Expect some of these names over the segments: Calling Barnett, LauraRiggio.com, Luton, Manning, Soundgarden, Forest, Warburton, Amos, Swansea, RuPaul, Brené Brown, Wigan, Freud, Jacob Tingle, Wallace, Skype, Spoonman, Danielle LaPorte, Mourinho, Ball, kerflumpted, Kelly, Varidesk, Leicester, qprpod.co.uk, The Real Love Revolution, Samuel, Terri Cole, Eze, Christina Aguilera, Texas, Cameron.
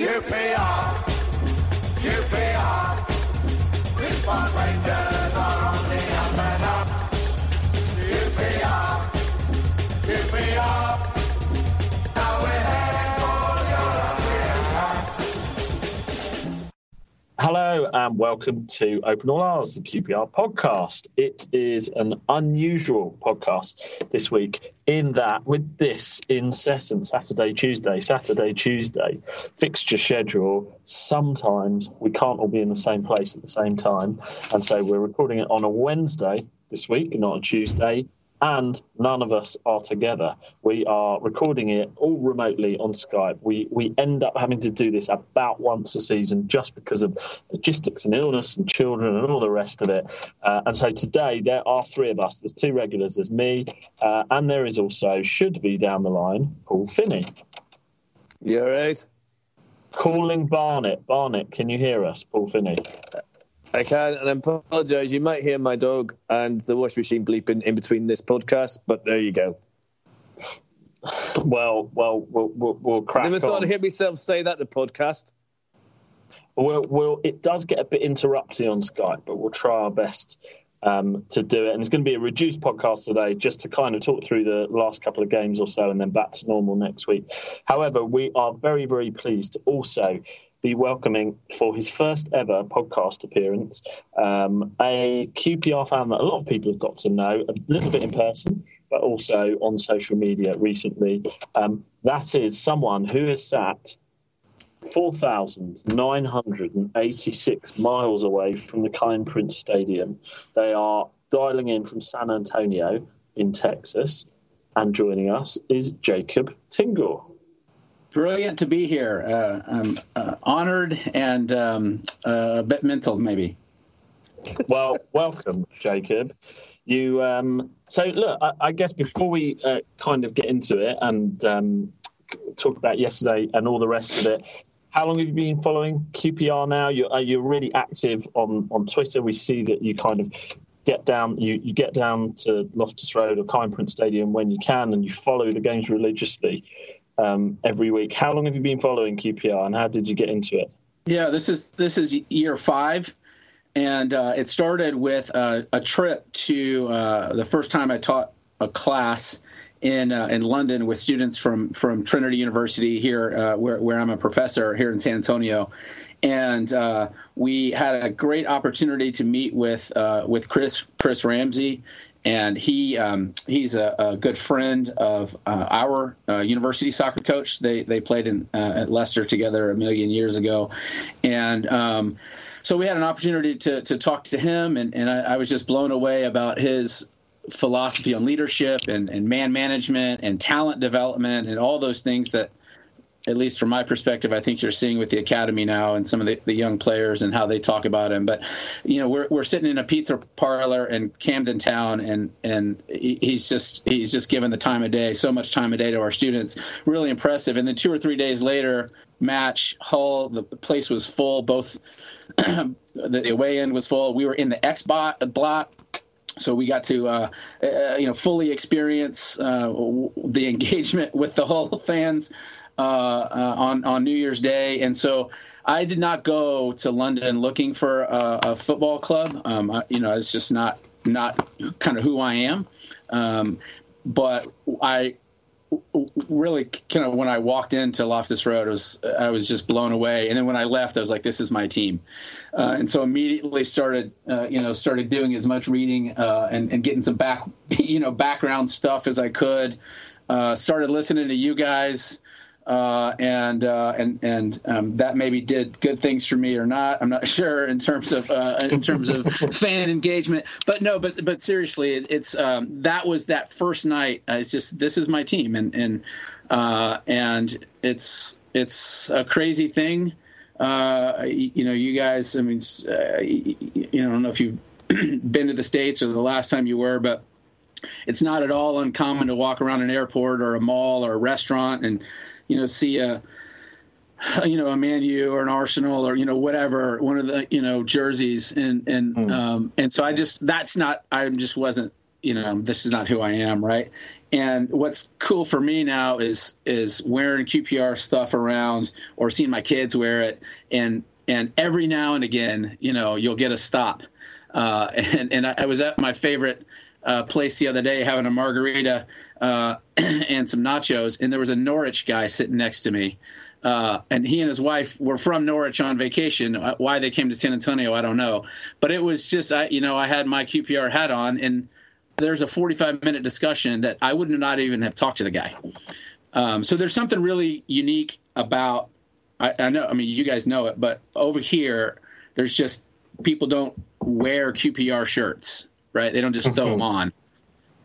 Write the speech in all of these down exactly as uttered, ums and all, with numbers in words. You pay off, you pay off, Christmas Rangers are on the up and up. You pay off, you pay off, now we're heading for your European Cup. Hello and welcome to Open All Hours, the Q P R podcast. It is an unusual podcast this week in that with this incessant Saturday, Tuesday, Saturday, Tuesday fixture schedule, sometimes we can't all be in the same place at the same time. And so we're recording it on a Wednesday this week, not a Tuesday, and none of us are together. We are recording it all remotely on Skype. We we end up having to do this about once a season just because of logistics and illness and children and all the rest of it. Uh, and so today there are three of us. There's two regulars. There's me, uh, and there is also, should be down the line, Paul Finney. You all right? Calling Barnett. Barnett, can you hear us, Paul Finney? I can, and I apologise. You might hear my dog and the washing machine bleeping in between this podcast, but there you go. Well, well, we'll, we'll, we'll crack on. Never thought I'd hear myself say that in the podcast. Well, well, it does get a bit interrupty on Skype, but we'll try our best um, to do it. And it's going to be a reduced podcast today, just to kind of talk through the last couple of games or so, and then back to normal next week. However, we are very, very pleased to also be welcoming, for his first ever podcast appearance, um, a Q P R fan that a lot of people have got to know, a little bit in person, but also on social media recently. Um, that is someone who has sat four thousand nine hundred eighty-six miles away from the Kiyan Prince Stadium. They are dialing in from San Antonio in Texas, and joining us is Jacob Tingle. Brilliant to be here. Uh, I'm uh, honoured and um, uh, a bit mental, maybe. Well, welcome, Jacob. You um, so look. I, I guess before we uh, kind of get into it and um, talk about yesterday and all the rest of it, how long have you been following Q P R now? You're are you really active on, on Twitter? We see that you kind of get down. You, you get down to Loftus Road or Kiyan Prince Stadium when you can, and you follow the games religiously. Um, every week. How long have you been following Q P R, and how did you get into it? Yeah, this is this is year five, and uh, it started with uh, a trip to uh, the first time I taught a class in uh, in London with students from, from Trinity University here, uh, where where I'm a professor here in San Antonio, and uh, we had a great opportunity to meet with uh, with Chris Chris Ramsey. And he um, he's a, a good friend of uh, our uh, university soccer coach. They they played in uh, at Leicester together a million years ago, and um, so we had an opportunity to to talk to him, and, and I, I was just blown away about his philosophy on leadership and, and man management and talent development and all those things that, at least from my perspective, I think you're seeing with the academy now and some of the, the young players and how they talk about him. But, you know, we're we're sitting in a pizza parlor in Camden Town, and and he's just he's just given the time of day, so much time of day to our students. Really impressive. And then two or three days later, match, Hull, the place was full. Both the away end was full. We were in the X block. So we got to, uh, uh, you know, fully experience uh, the engagement with the Hull fans Uh, uh, on, on New Year's Day. And so I did not go to London looking for a, a football club. Um, I, you know, it's just not not kind of who I am. Um, but I really kind of, when I walked into Loftus Road, it was, I was just blown away. And then when I left, I was like, this is my team. Uh, and so immediately started, uh, you know, started doing as much reading uh, and, and getting some back, you know, background stuff as I could. Uh, started listening to you guys. Uh, and, uh, and and and um, that maybe did good things for me or not. I'm not sure in terms of uh, in terms of fan engagement. But no, but but seriously, it, it's um, that was that first night. Uh, it's just, this is my team, and and uh, and it's it's a crazy thing. Uh, you, you know, you guys. I mean, uh, you, you know, I don't know if you've been to the States or the last time you were, but it's not at all uncommon to walk around an airport or a mall or a restaurant and, you know, see a, you know, a Man U or an Arsenal or, you know, whatever, one of the, you know, jerseys. And, and, mm. um, and so I just, that's not, I just wasn't, you know, this is not who I am. Right. And what's cool for me now is is wearing Q P R stuff around or seeing my kids wear it. And and every now and again, you know, you'll get a stop. Uh, and and I, I was at my favorite uh, place the other day having a margarita uh, and some nachos. And there was a Norwich guy sitting next to me. Uh, and he and his wife were from Norwich on vacation. Why they came to San Antonio, I don't know. But it was just, I, you know, I had my Q P R hat on, and there's a forty-five minute discussion that I would not even have talked to the guy. Um, so there's something really unique about, I, I know, I mean, you guys know it, but over here, there's just, people don't wear Q P R shirts, right? They don't just throw them on.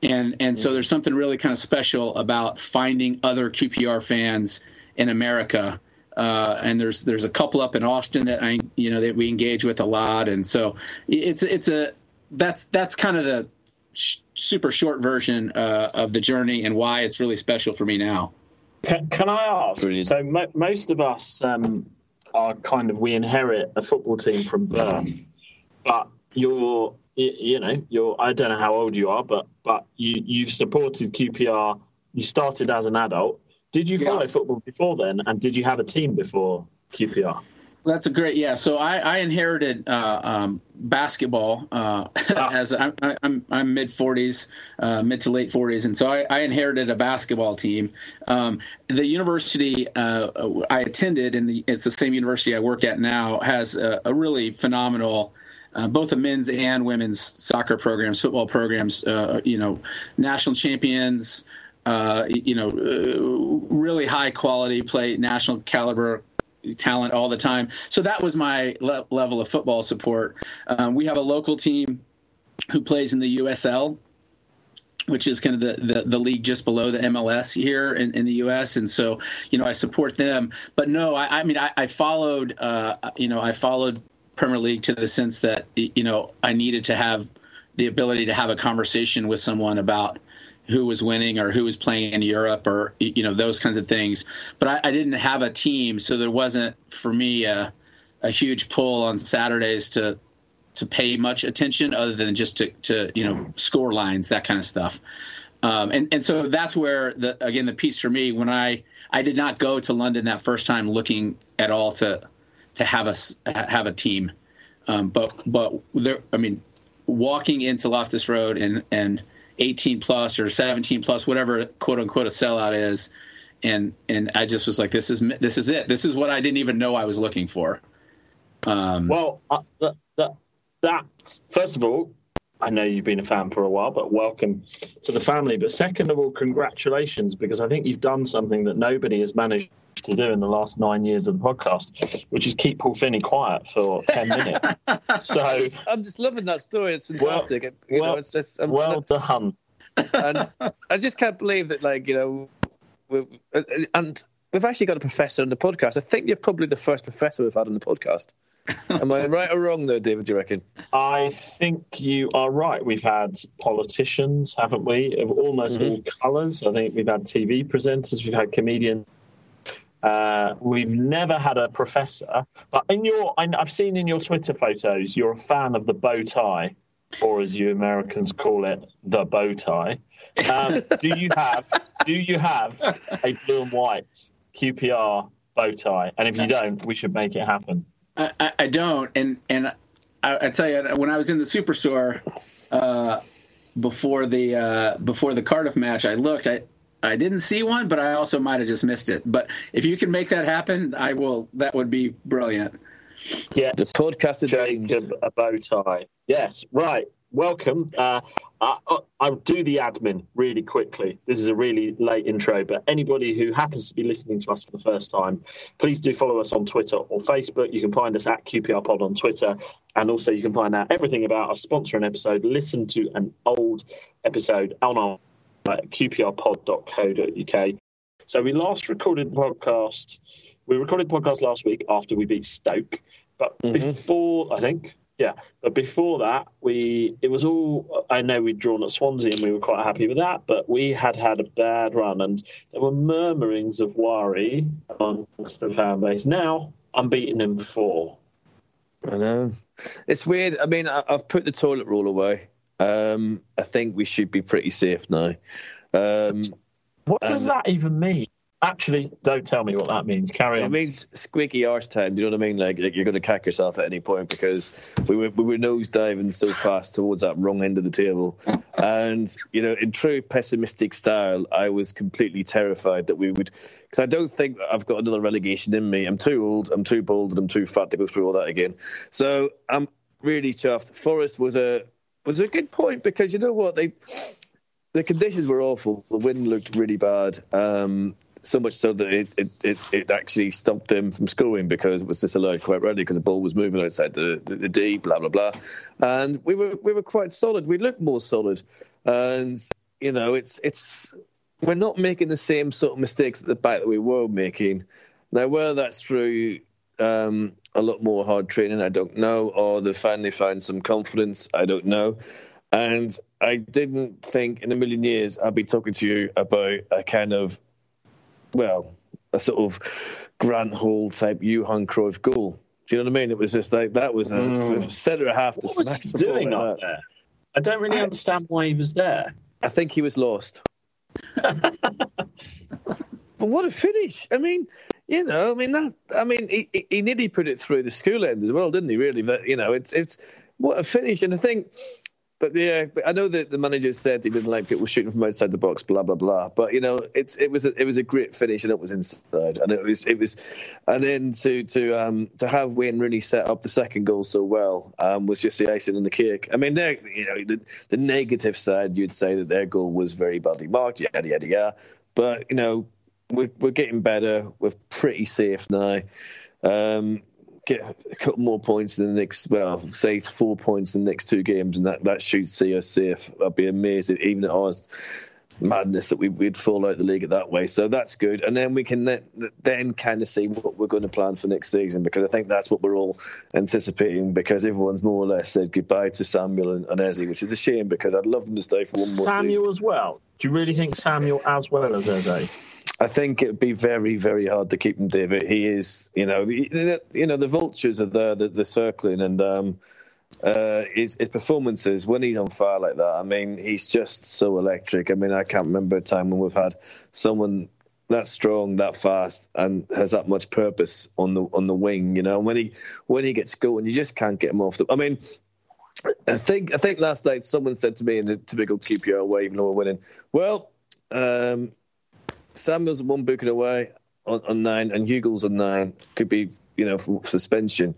And and so there's something really kind of special about finding other Q P R fans in America. Uh, and there's there's a couple up in Austin that I you know that we engage with a lot. And so it's it's a that's that's kind of the sh- super short version uh, of the journey and why it's really special for me now. Can, can I ask? Brilliant. So mo- most of us um, are kind of we inherit a football team from birth, but you're. You know, you're. I don't know how old you are, but but you you've supported Q P R. You started as an adult. Did you yeah. follow football before then, and did you have a team before Q P R? That's a great yeah. So I, I inherited uh, um, basketball uh, ah. as I'm I'm, I'm mid forties, uh, mid to late forties, and so I, I inherited a basketball team. Um, the university uh, I attended, and it's the same university I work at now, has a, a really phenomenal. Uh, both the men's and women's soccer programs, football programs, uh, you know, national champions, uh, you know, uh, really high quality play, national caliber talent all the time. So that was my le- level of football support. Um, we have a local team who plays in the U S L, which is kind of the, the, the league just below the M L S here in, in the U S. And so, you know, I support them. But no, I, I mean, I, I followed, uh, you know, I followed Premier League to the sense that, you know, I needed to have the ability to have a conversation with someone about who was winning or who was playing in Europe or, you know, those kinds of things. But I, I didn't have a team, so there wasn't, for me, a, a huge pull on Saturdays to to pay much attention other than just to, to you know, score lines, that kind of stuff. Um, and, and so that's where, the again, the piece for me, when I, I did not go to London that first time looking at all to – to have a, have a team. Um, but, but there, I mean, walking into Loftus Road and, and eighteen plus or seventeen plus, whatever quote unquote a sellout is. And, and I just was like, this is, this is it. This is what I didn't even know I was looking for. Um, well, uh, that, that, that, first of all, I know you've been a fan for a while, but welcome to the family. But second of all, congratulations, because I think you've done something that nobody has managed to do in the last nine years of the podcast, which is keep Paul Finney quiet for ten minutes. So I'm just, I'm just loving that story. It's fantastic. Well, you know, well, it's just, well done. And I just can't believe that, like, you know, we've, and we've actually got a professor on the podcast. I think you're probably the first professor we've had on the podcast. Am I right or wrong, though, David, do you reckon? I think you are right. We've had politicians, haven't we, of almost mm-hmm. all colours. I think we've had T V presenters, we've had comedians. Uh, we've never had a professor, but in your, I, I've seen in your Twitter photos, you're a fan of the bow tie, or as you Americans call it, the bow tie. Um, do you have, do you have a blue and white Q P R bow tie? And if you don't, we should make it happen. I, I, I don't, and and I, I tell you, when I was in the Superstore uh, before the uh, before the Cardiff match, I looked, I. I didn't see one, but I also might have just missed it. But if you can make that happen, I will. That would be brilliant. Yeah, the podcast of Jacob, a bow tie. Yes, right. Welcome. Uh, I, I'll do the admin really quickly. This is a really late intro, but anybody who happens to be listening to us for the first time, please do follow us on Twitter or Facebook. You can find us at Q P R Pod on Twitter, and also you can find out everything about us, sponsor an episode, listen to an old episode on our at Q P R pod dot co dot U K. So we last recorded the podcast. We recorded the podcast last week after we beat Stoke, but mm-hmm. before I think, yeah, but before that, we it was all I know we'd drawn at Swansea and we were quite happy with that, but we had had a bad run and there were murmurings of worry amongst the fan base. Now I'm beating them four. I know it's weird. I mean, I, I've put the toilet roll away. Um, I think we should be pretty safe now. Um, what does that even mean? Actually, don't tell me what that means. Carry on. It means squeaky arse time. Do you know what I mean? Like, like you're going to cack yourself at any point because we were we were nose diving so fast towards that wrong end of the table. And, you know, in true pessimistic style, I was completely terrified that we would... Because I don't think I've got another relegation in me. I'm too old, I'm too bold, and I'm too fat to go through all that again. So I'm really chuffed. Forest was a was a good point because, you know what, they the conditions were awful. The wind looked really bad. Um... So much so that it, it, it, it actually stopped him from scoring because it was disallowed quite readily because the ball was moving outside the, the, the D, blah, blah, blah. And we were we were quite solid. We looked more solid. And, you know, it's it's we're not making the same sort of mistakes at the back that we were making. Now, whether that's through um, a lot more hard training, I don't know, or they finally found some confidence, I don't know. And I didn't think in a million years I'd be talking to you about a kind of well, a sort of Grant Hall type Johan Cruyff goal. Do you know what I mean? It was just like, that was a mm. centre half to smash the ball. What was he doing up there? I don't really I, understand why he was there. I think he was lost. But what a finish. I mean, you know, I mean, that, I mean, he, he nearly put it through the school end as well, didn't he, really? But, you know, it's, it's what a finish. And I think... But yeah, I know that the manager said he didn't like people shooting from outside the box, blah blah blah. But you know, it's it was a, it was a great finish, and it was inside, and it was it was, and then to to um to have Wayne Rooney set up the second goal so well um, was just the icing on the cake. I mean, there you know the the negative side, you'd say that their goal was very badly marked, yada yada yada. But you know, we're we're getting better. We're pretty safe now. Um, Get a couple more points in the next, well, say four points in the next two games, and that, that should see us safe. I'd be amazed, if, even at our madness, that we, we'd fall out of the league at that way. So that's good. And then we can then, then kind of see what we're going to plan for next season, because I think that's what we're all anticipating, because everyone's more or less said goodbye to Samuel and, and Eze, which is a shame, because I'd love them to stay for one more Samuel season. Samuel as well? Do you really think Samuel as well as Eze? I think it would be very, very hard to keep him, David. He is, you know, the, you know, the vultures are there, they're, they're circling, and um, uh, his, his performances, when he's on fire like that, I mean, he's just so electric. I mean, I can't remember a time when we've had someone that strong, that fast, and has that much purpose on the on the wing, you know. When he when he gets going, you just can't get him off the... I mean... I think I think last night someone said to me in the typical Q P R way, even though we're winning, well, um, Samuel's one booking away on, on nine, and Hugel's on nine, could be, you know, for suspension.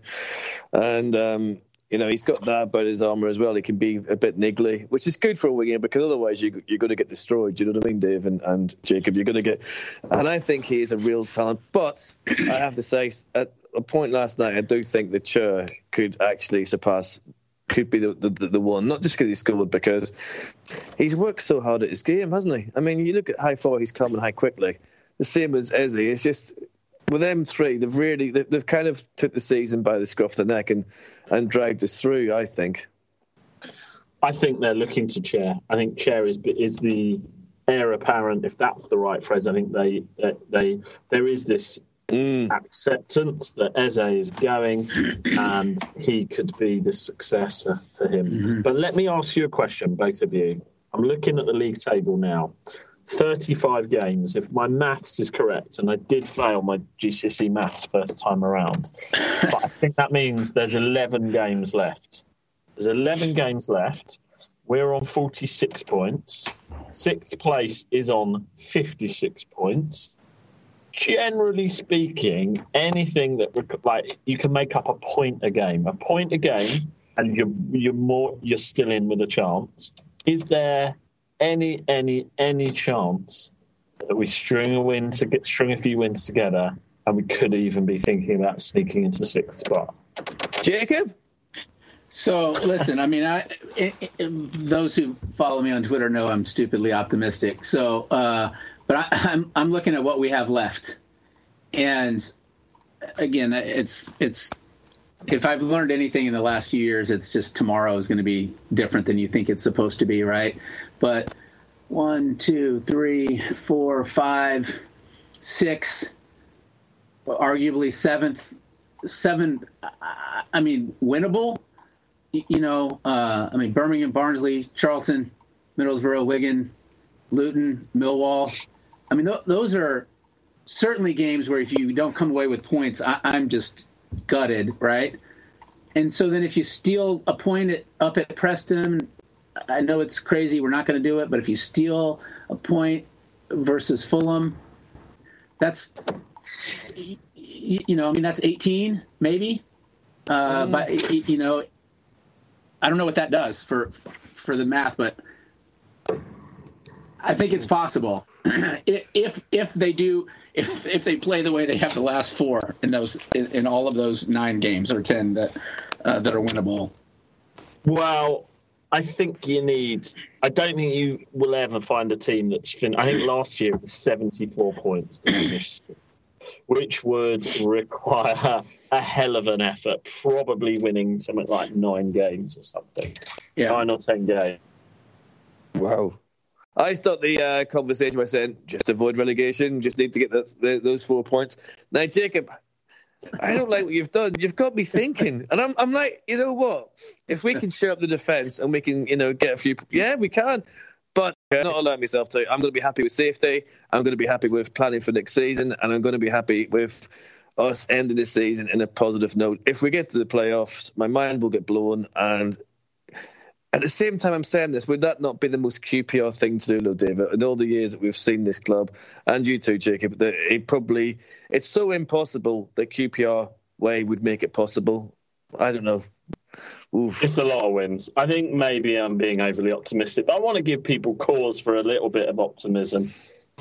And, um, you know, he's got that about his armour as well. He can be a bit niggly, which is good for a winger, because otherwise you, you're going to get destroyed. Do you know what I mean, Dave and, and Jacob? You're going to get... And I think he is a real talent. But I have to say, at a point last night, I do think that Cher could actually surpass... could be the, the the one, not just because he scored, because he's worked so hard at his game, hasn't he? I mean, you look at how far he's come and how quickly. The same as Eze, it's just, with them three, they've really, they've, they've kind of took the season by the scruff of the neck and, and dragged us through, I think. I think they're looking to Cher. I think Cher is is the heir apparent, if that's the right phrase. I think they, they, they there is this... Mm. acceptance that Eze is going and he could be the successor to him. Mm-hmm. But let me ask you a question, both of you. I'm looking at the league table now. thirty-five games, if my maths is correct, and I did fail my G C S E maths first time around. But I think that means there's eleven games left. There's eleven games left. We're on forty-six points. Sixth place is on fifty-six points. Generally speaking, anything that like you can make up a point a game, a point a game, and you're you're more you're still in with a chance. Is there any any any chance that we string a win to get string a few wins together, and we could even be thinking about sneaking into sixth spot? Jacob. So listen, I mean, I it, it, those who follow me on Twitter know I'm stupidly optimistic. So. Uh, But I, I'm I'm looking at what we have left, and again, it's it's if I've learned anything in the last few years, it's just tomorrow is going to be different than you think it's supposed to be, right? But one, two, three, four, five, six, arguably seventh, seven. I mean, winnable. You know, uh, I mean, Birmingham, Barnsley, Charlton, Middlesbrough, Wigan. Luton, Millwall. I mean, th- those are certainly games where if you don't come away with points, I- I'm just gutted, right? And so then if you steal a point at, up at Preston, I know it's crazy, we're not going to do it, but if you steal a point versus Fulham, that's, you know, I mean, that's eighteen maybe. Uh, mm. But, you know, I don't know what that does for for the math, but I think it's possible if if they do if if they play the way they have the last four in those in, in all of those nine games or ten that uh, that are winnable. Well, I think you need. I don't think you will ever find a team that's. Fin- I think last year it was seventy-four points to finish, which would require a hell of an effort, probably winning something like nine games or something. Yeah. Nine or ten games. Wow. I stopped the uh, conversation by saying, just avoid relegation, just need to get the, the, those four points. Now, Jacob, I don't like what you've done. You've got me thinking. And I'm I'm like, you know what? If we can shore up the defence and we can, you know, get a few... Yeah, we can. But I'm not allowing myself to. I'm going to be happy with safety. I'm going to be happy with planning for next season. And I'm going to be happy with us ending this season in a positive note. If we get to the playoffs, my mind will get blown. And at the same time I'm saying this, would that not be the most Q P R thing to do, though, David? In all the years that we've seen this club, and you too, Jacob, that it probably, it's so impossible that Q P R way would make it possible. I don't know. Oof. It's a lot of wins. I think maybe I'm being overly optimistic, but I want to give people cause for a little bit of optimism.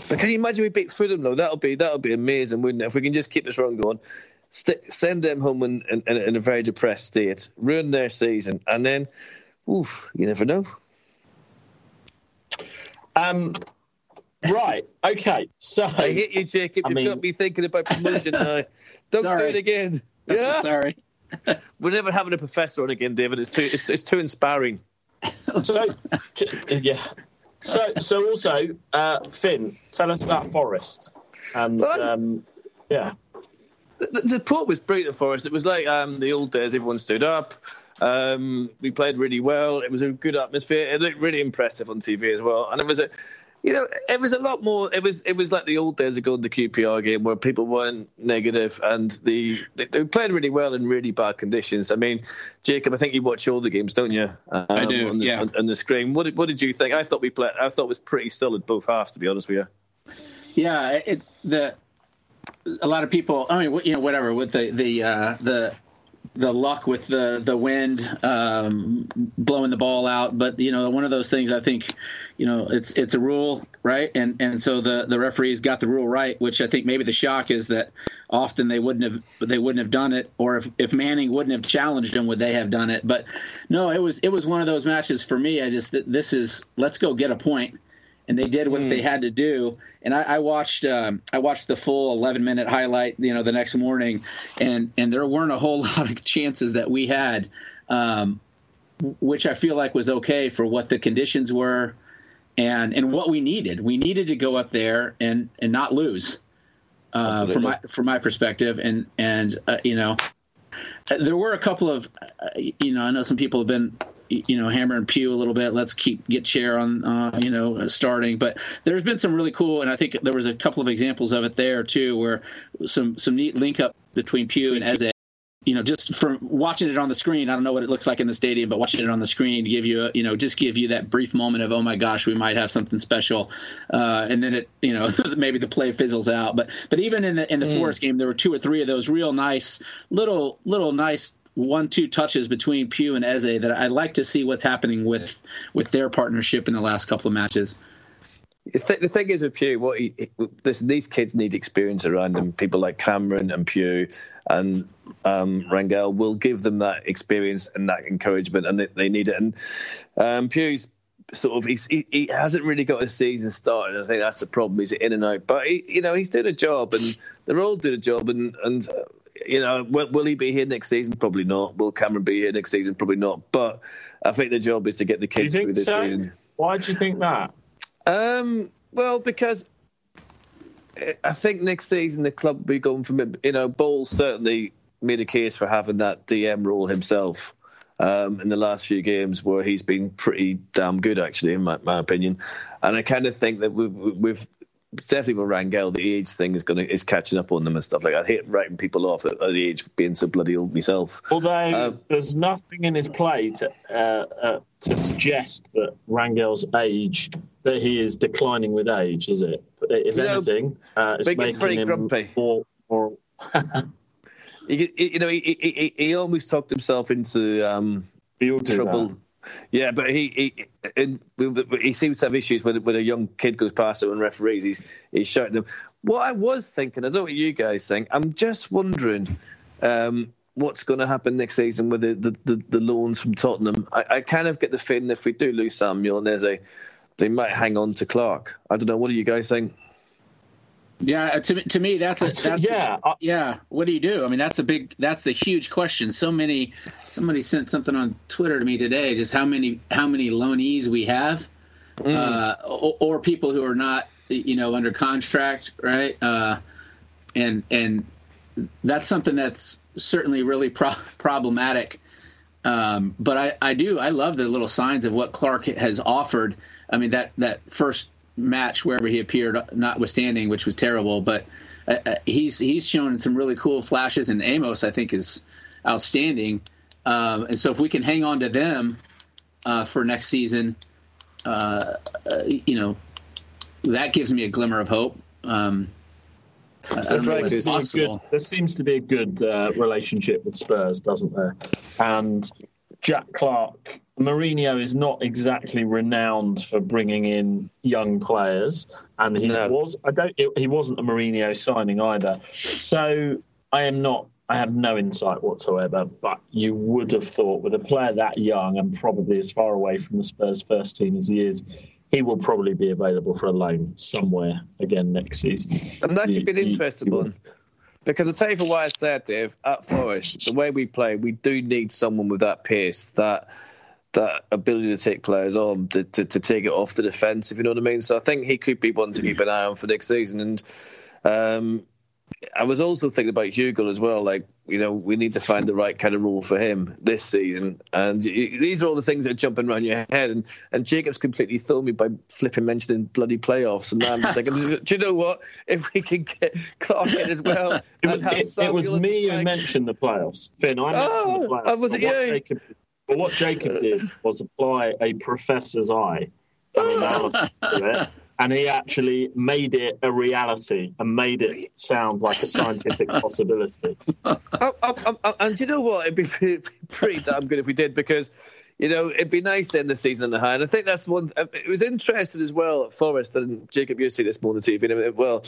But can you imagine we beat Fulham, though? That'll be that'll be amazing, wouldn't it? If we can just keep this run going, st- send them home in, in, in a very depressed state, ruin their season, and then, oof, you never know. Um, right, okay. So I hit you, Jacob. I You've mean... got me thinking about promotion now. Don't sorry. do it again. Yeah? Sorry. We're never having a professor on again, David. It's too it's, it's too inspiring. So, yeah. So, so also, uh, Finn, tell us about Forest. And well, um, yeah, the, the port was brilliant at Forest. It was like um, the old days. Everyone stood up. Um, we played really well. It was a good atmosphere. It looked really impressive on T V as well. And it was a, you know, it was a lot more. It was it was like the old days ago in the Q P R game where people weren't negative and the they, they played really well in really bad conditions. I mean, Jacob, I think you watch all the games, don't you? Um, I do. On the, yeah. On, on the screen. What did, what did you think? I thought we played. I thought it was pretty solid both halves, to be honest with you. Yeah, it, the a lot of people. I mean, you know, whatever with the the uh, the. the luck with the, the wind, um, blowing the ball out. But, you know, one of those things I think, you know, it's it's a rule, right? And and so the, the referees got the rule right, which I think maybe the shock is that often they wouldn't have they wouldn't have done it, or if, if Manning wouldn't have challenged him, would they have done it? But, no, it was it was one of those matches for me. I just, this is, let's go get a point. And they did what mm. they had to do. And I, I watched um, I watched the full eleven-minute highlight, you know, the next morning, and, and there weren't a whole lot of chances that we had, um, which I feel like was okay for what the conditions were and, and what we needed. We needed to go up there and, and not lose, uh, from my from my perspective. And, and uh, you know, there were a couple of, uh, you know, I know some people have been – you know, hammer and Pugh a little bit. Let's keep get Cher on, uh, you know, starting. But there's been some really cool, and I think there was a couple of examples of it there too, where some some neat link up between Pugh and Eze. You know, just from watching it on the screen, I don't know what it looks like in the stadium, but watching it on the screen give you, a, you know, just give you that brief moment of, oh my gosh, we might have something special, uh, and then it, you know, maybe the play fizzles out. But but even in the in the mm. Forest game, there were two or three of those real nice little little nice. one, two touches between Pugh and Eze that I'd like to see what's happening with, with their partnership in the last couple of matches. The thing is with Pugh, what he, this, these kids need experience around them. People like Cameron and Pugh and um, Rangel will give them that experience and that encouragement, and they, they need it. And um, Pugh's sort of he's, he, he hasn't really got his season started. I think that's the problem. He's in and out, but he, you know, he's doing a job, and they're all doing a job, and and. Uh, You know, will, will he be here next season? Probably not. Will Cameron be here next season? Probably not. But I think the job is to get the kids through this so? season. Why do you think that? Um, well, because I think next season the club will be going from, you know, Ball certainly made a case for having that D M role himself. um, in the last few games where he's been pretty damn good, actually, in my, my opinion. And I kind of think that we've, we've definitely with Rangel, the age thing is going is catching up on them and stuff like that. I hate writing people off at, at the age of being so bloody old myself. Although um, there's nothing in his play to, uh, uh, to suggest that Rangel's age, that he is declining with age, is it? If anything, know, uh, it's making very him grumpy. More, more he, you know, he, he he almost talked himself into um, trouble. That. Yeah, but he he, he seems to have issues when, when a young kid goes past him and referees, he's, he's shouting them. What I was thinking, I don't know what you guys think, I'm just wondering um, what's going to happen next season with the, the, the, the loans from Tottenham. I, I kind of get the feeling if we do lose Samuel and Eze, they might hang on to Clark. I don't know, what do you guys think? Yeah, to to me that's a that's yeah a, yeah. What do you do? I mean, that's a big that's the huge question. So many somebody sent something on Twitter to me today. Just how many how many loanees we have, mm. uh, or, or people who are not you know under contract, right? Uh, and and that's something that's certainly really pro- problematic. Um, but I, I do I love the little signs of what Clark has offered. I mean that that first. match wherever he appeared, notwithstanding, which was terrible, but uh, he's he's shown some really cool flashes, and Amos I think is outstanding, um, and so if we can hang on to them uh, for next season, uh, uh, you know, that gives me a glimmer of hope. Um, I don't right, know good, there seems to be a good uh, relationship with Spurs, doesn't there? And Jack Clark, Mourinho is not exactly renowned for bringing in young players, and he no. was I don't he wasn't a Mourinho signing either. So I am not I have no insight whatsoever, but you would have thought with a player that young and probably as far away from the Spurs first team as he is, he will probably be available for a loan somewhere again next season. And that you, could be an interesting one. Because I'll tell you for why I said, Dave, at Forest, the way we play, we do need someone with that pace, that that ability to take players on, to, to, to take it off the defence, if you know what I mean. So I think he could be one to keep an eye on for next season. And um, I was also thinking about Hugo as well. Like, you know, we need to find the right kind of role for him this season. And you, these are all the things that are jumping around your head. And, and Jacob's completely thrown me by flipping mentioning bloody playoffs. And I'm just like, do you know what? If we could get Clark in as well. It was, it, it was me who mentioned the playoffs. Finn, I mentioned oh, the playoffs. I was, but, yeah. what Jacob, but what Jacob did was apply a professor's eye and analysis to it. And he actually made it a reality and made it sound like a scientific possibility. I, I, I, and you know what? It'd be pretty, pretty damn good if we did, because, you know, it'd be nice to end the season on the high. And I think that's one... It was interesting as well at Forest, and Jacob, you see this more on the T V in a minute, well,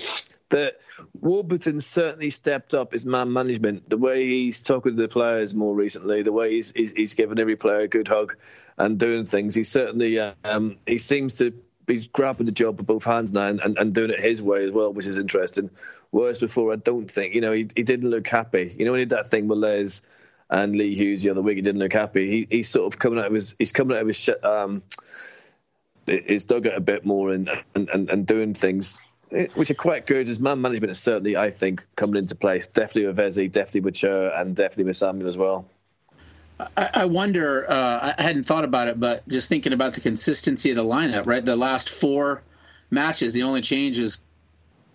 that Warburton certainly stepped up his man management, the way he's talking to the players more recently, the way he's, he's, he's giving every player a good hug and doing things. He certainly... Um, he seems to... He's grabbing the job with both hands now and, and, and doing it his way as well, which is interesting. Whereas before, I don't think, you know, he, he didn't look happy. You know, when he did that thing with Les and Lee Hughes the other week, he didn't look happy. He He's sort of coming out of his, he's coming out of his, um, his dugout a bit more and, and, and, and doing things which are quite good. His man management is certainly, I think, coming into place. Definitely with Eze, definitely with Cher, and definitely with Samuel as well. I wonder, uh, I hadn't thought about it, but just thinking about the consistency of the lineup, right? The last four matches, the only change was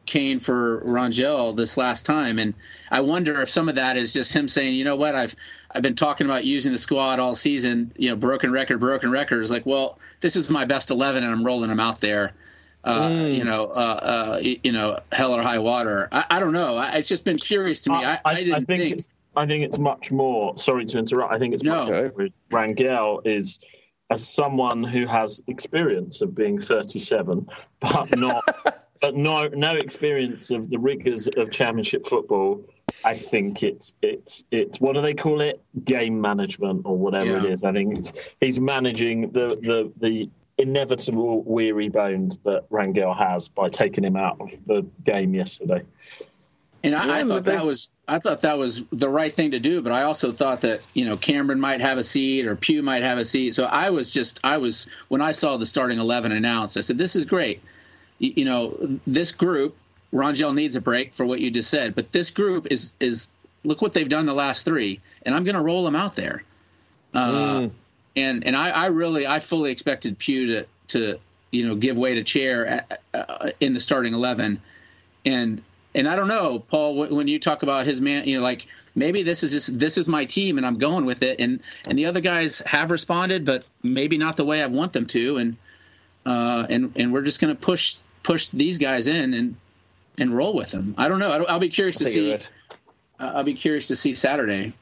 Kane for Rangel this last time. And I wonder if some of that is just him saying, you know what, I've I've been talking about using the squad all season, you know, broken record, broken record. It's like, well, this is my best eleven and I'm rolling them out there, uh, mm. you know, uh, uh, you know, hell or high water. I, I don't know. I, it's just been curious to me. I, I, I didn't I think... think it's- I think it's much more, sorry to interrupt, I think it's no. much more with Rangel is as someone who has experience of being thirty-seven, but not, but no, no experience of the rigours of championship football. I think it's, it's, it's, what do they call it? Game management or whatever yeah. it is. I think it's, he's managing the, the, the inevitable weary bones that Rangel has by taking him out of the game yesterday. And I, I thought that was I thought that was the right thing to do, but I also thought that, you know, Cameron might have a seat or Pugh might have a seat. So I was just I was when I saw the starting eleven announced, I said, this is great. You, you know, this group, Rangel needs a break for what you just said, but this group is is look what they've done the last three, and I'm going to roll them out there. Uh, mm. And and I, I really I fully expected Pugh to to you know give way to Cher at, uh, in the starting eleven, and and I don't know, Paul, when you talk about his man, you know, like maybe this is just this is my team and I'm going with it, and and the other guys have responded, but maybe not the way I want them to, and uh and and we're just going to push push these guys in and and roll with them. I don't know. I don't, I'll be curious I to see. Right. Uh, I'll be curious to see Saturday.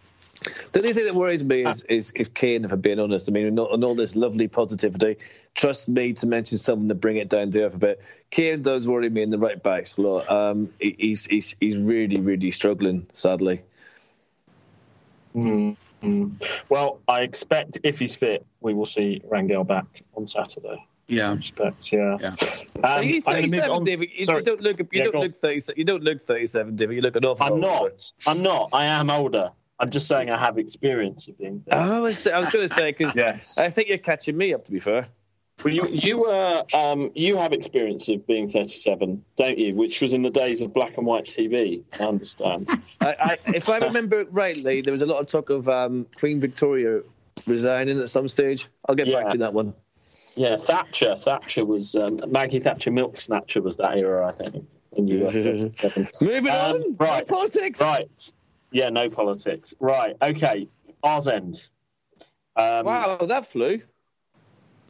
The only thing that worries me is is, is Kane, if I'm being honest. I mean, and all, all this lovely positivity. Trust me to mention something to bring it down to earth a bit. Kane does worry me in the right back slot. Um, he's he's he's really really struggling, sadly. Mm-hmm. Well, I expect if he's fit, we will see Rangel back on Saturday. Yeah, respect. Yeah, yeah. Um, you thirty-seven, Divi. You Sorry. don't look. You yeah, don't look thirty-seven. You don't look thirty-seven, Divi. You look an awful. I'm not. Older. I'm not. I am older. I'm just saying I have experience of being there. Oh, I was going to say, because yes. I think you're catching me up, to be fair. Well, you you uh, um you have experience of being thirty-seven, don't you? Which was in the days of black and white T V, I understand. I, I, if I remember rightly, there was a lot of talk of um, Queen Victoria resigning at some stage. I'll get yeah. back to that one. Yeah, Thatcher. Thatcher was um, Maggie Thatcher. Milk Snatcher was that era, I think. When you were thirty-seven. Moving um, on. Right. No politics. Right. Yeah, no politics. Right. Okay. Ours end. Um, wow, that flew.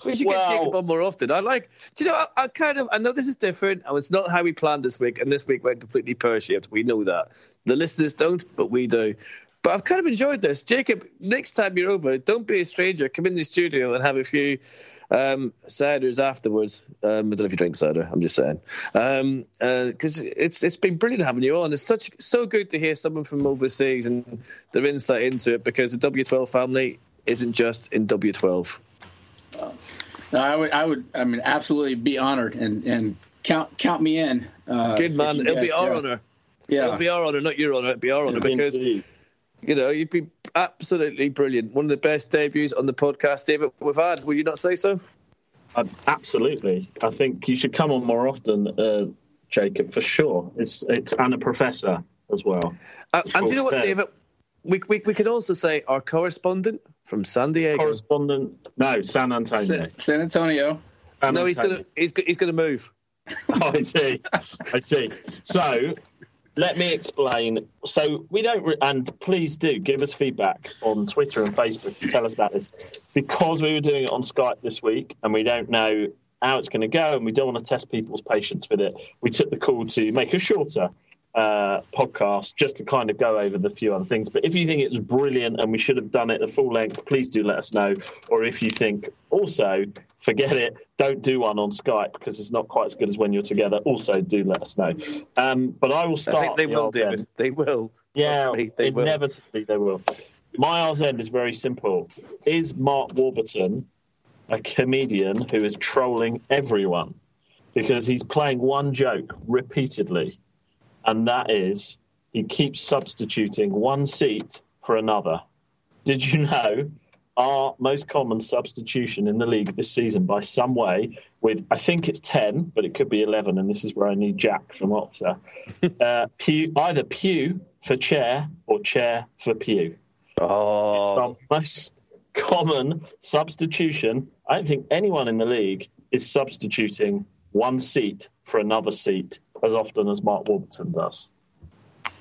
We should well, get Jacob on more often. I like. Do you know? I, I kind of. I know this is different, and it's not how we planned this week. And this week went completely pear-shaped. We know that. The listeners don't, but we do. But I've kind of enjoyed this. Jacob, next time you're over, don't be a stranger. Come in the studio and have a few um, ciders afterwards. Um, I don't know if you drink cider. I'm just saying. Um, uh, 'cause it's it's been brilliant having you on. It's such so good to hear someone from overseas and their insight into it, because the W twelve family isn't just in W twelve. No, I would, I would, I mean, absolutely be honoured and, and count count me in. Uh, good man. It'll guys, be our yeah. honour. Yeah. It'll be our honour, not your honour. It'll be our honour yeah, because. Indeed. You know, you'd be absolutely brilliant. One of the best debuts on the podcast, David, we've had. Would you not say so? Uh, absolutely. I think you should come on more often, uh, Jacob, for sure. It's it's and a professor as well. Uh, and do you know what, David? We, we we could also say our correspondent from San Diego. Correspondent? No, San Antonio. Sa- San Antonio. San no, Antonio. he's gonna he's he's gonna move. Oh, I see. I see. So. Let me explain. So we don't, re- and please do give us feedback on Twitter and Facebook to tell us about this, because we were doing it on Skype this week and we don't know how it's going to go and we don't want to test people's patience with it. We took the call to make a shorter uh, podcast just to kind of go over the few other things. But if you think it was brilliant and we should have done it at full length, please do let us know. Or if you think also, forget it, don't do one on Skype because it's not quite as good as when you're together. Also, do let us know. Um, but I will start. I think they the will, David. End. They will. Yeah, me, they inevitably will. they will. My R's end is very simple. Is Mark Warburton a comedian who is trolling everyone? Because he's playing one joke repeatedly, and that is he keeps substituting one seat for another. Did you know? Our most common substitution in the league this season by some way, with I think it's ten, but it could be eleven, and this is where I need Jack from Opsa. Uh, Pugh, either Pugh for Cher or Cher for Pugh. Oh. It's our most common substitution. I don't think anyone in the league is substituting one seat for another seat as often as Mark Warburton does.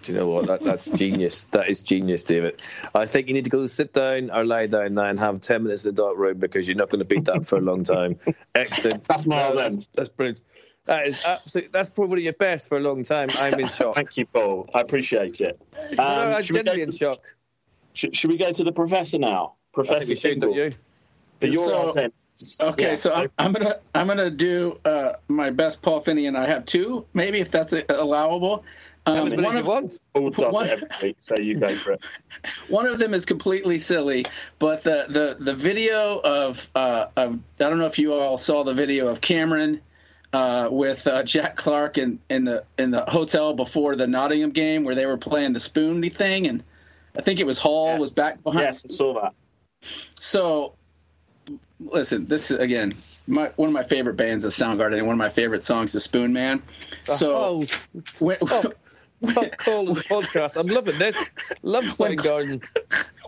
Do you know what? That, that's genius. That is genius, David. I think you need to go sit down or lie down now and have ten minutes in the dark room because you're not going to beat that for a long time. Excellent. That's my no, that's, that's brilliant. That is absolutely. That's probably your best for a long time. I'm in shock. Thank you, Paul. I appreciate it. Um, no, I'm generally in shock. Should, should we go to the professor now? Professor Tingle. You? But you're all saying. Okay, yeah. so I'm, I'm gonna I'm gonna do uh, my best Paul Finney, and I have two, maybe if that's allowable. Um, one, of, one, one, week, so you go for it. One of them is completely silly, but the, the, the video of, uh, of I don't know if you all saw the video of Cameron uh, with uh, Jack Clark in, in the in the hotel before the Nottingham game where they were playing the Spoony thing, and I think it was Hull yes. was back behind. Yes, I saw that. So, listen, this is, again, my, one of my favorite bands is Soundgarden, and one of my favorite songs is Spoonman. So, oh, when, stop. When, Top call of the podcast. I'm loving this. Love Soundgarden.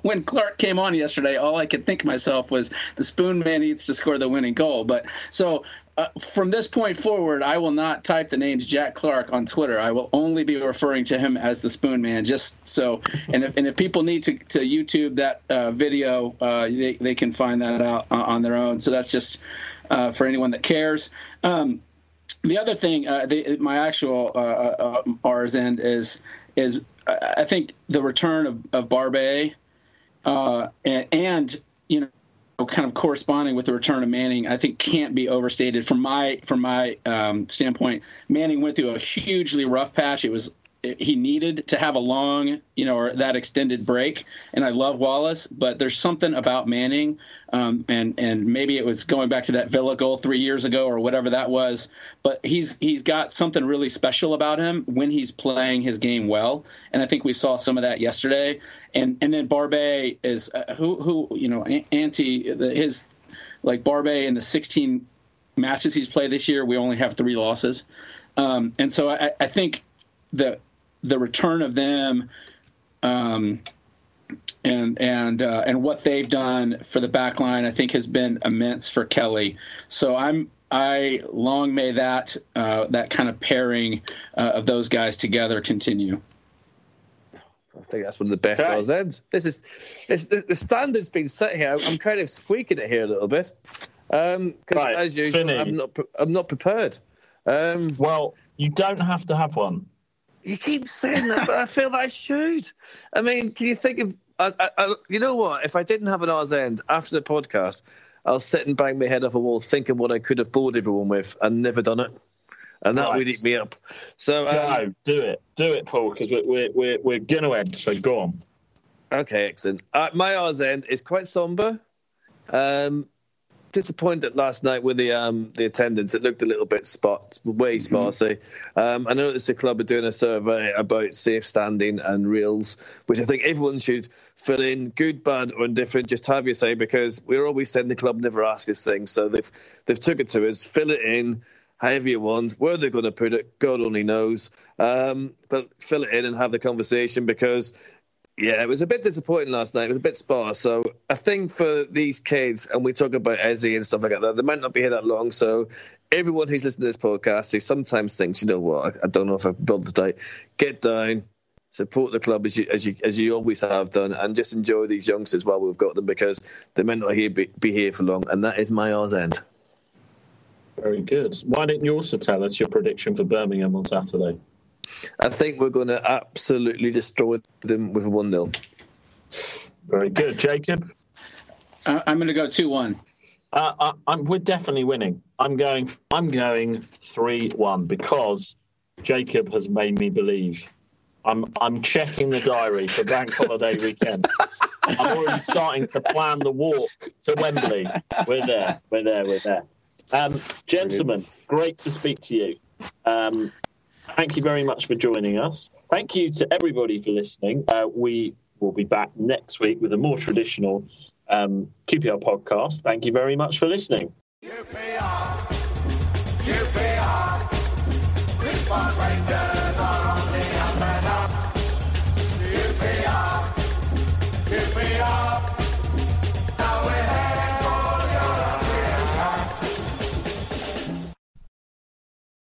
when Clark came on yesterday, all I could think to myself was the Spoonman needs to score the winning goal. But so uh, from this point forward, I will not type the names Jack Clark on Twitter. I will only be referring to him as the Spoonman. Just so, and if, and if people need to, to YouTube that uh, video, uh, they they can find that out on their own. So that's just uh, for anyone that cares. Um, the other thing, uh, the, my actual uh, uh, R's end is is. I think the return of, of Barbay uh, and, and, you know, kind of corresponding with the return of Manning, I think can't be overstated from my from my um, standpoint. Manning went through a hugely rough patch. It was it, he needed to have a long, you know, or that extended break. And I love Wallace, but there's something about Manning. Um, and, and maybe it was going back to that Villa goal three years ago or whatever that was. But he's he's got something really special about him when he's playing his game well. And I think we saw some of that yesterday. And and then Barbay is uh, who, who you know, anti his like Barbay in the sixteen matches he's played this year. We only have three losses. Um, and so I, I think the the return of them um, – And and uh, and what they've done for the back line, I think, has been immense for Kelly. So I'm I long may that uh, that kind of pairing uh, of those guys together continue. I think that's one of the best L's ends. This is this, this, the standard's been set here. I'm kind of squeaking it here a little bit because um, right. as usual, Finney. I'm not I'm not prepared. Um, well, you don't have to have one. You keep saying that, but I feel that I should. I mean, can you think of... I, I, I, you know what? If I didn't have an R's end after the podcast, I'll sit and bang my head off a wall thinking what I could have bored everyone with and never done it. And that right. would eat me up. So um, no, do it. Do it, Paul, because we're, we're, we're, we're going to end, so go on. Okay, excellent. Uh, my R's end is quite sombre. Um, disappointed last night with the um the attendance. It looked a little bit spot way sparsy. um I noticed the club are doing a survey about safe standing and reels, which I think everyone should fill in, good, bad or indifferent. Just have your say, because we're always saying the club never ask us things, so they've they've took it to us. Fill it in however you want. Where they're going to put it, God only knows, um but fill it in and have the conversation, because yeah, it was a bit disappointing last night. It was a bit sparse. So I think for these kids, and we talk about Eze and stuff like that, they might not be here that long. So everyone who's listening to this podcast who sometimes thinks, you know what, I don't know if I've built the day, get down, support the club as you as you, as you always have done, and just enjoy these youngsters while we've got them, because they might not here be, be here for long. And that is my R's end. Very good. Why didn't you also tell us your prediction for Birmingham on Saturday? I think we're going to absolutely destroy them with one nil. Very good. Jacob? Uh, I'm going to go two one. Uh, I, I'm, we're definitely winning. I'm going I'm going three one, because Jacob has made me believe. I'm I'm checking the diary for bank holiday weekend. I'm already starting to plan the walk to Wembley. We're there. We're there. We're there. Um, gentlemen, great to speak to you. Um Thank you very much for joining us. Thank you to everybody for listening. Uh, we will be back next week with a more traditional um, Q P R podcast. Thank you very much for listening. Q P R, Q P R, Quick Rangers.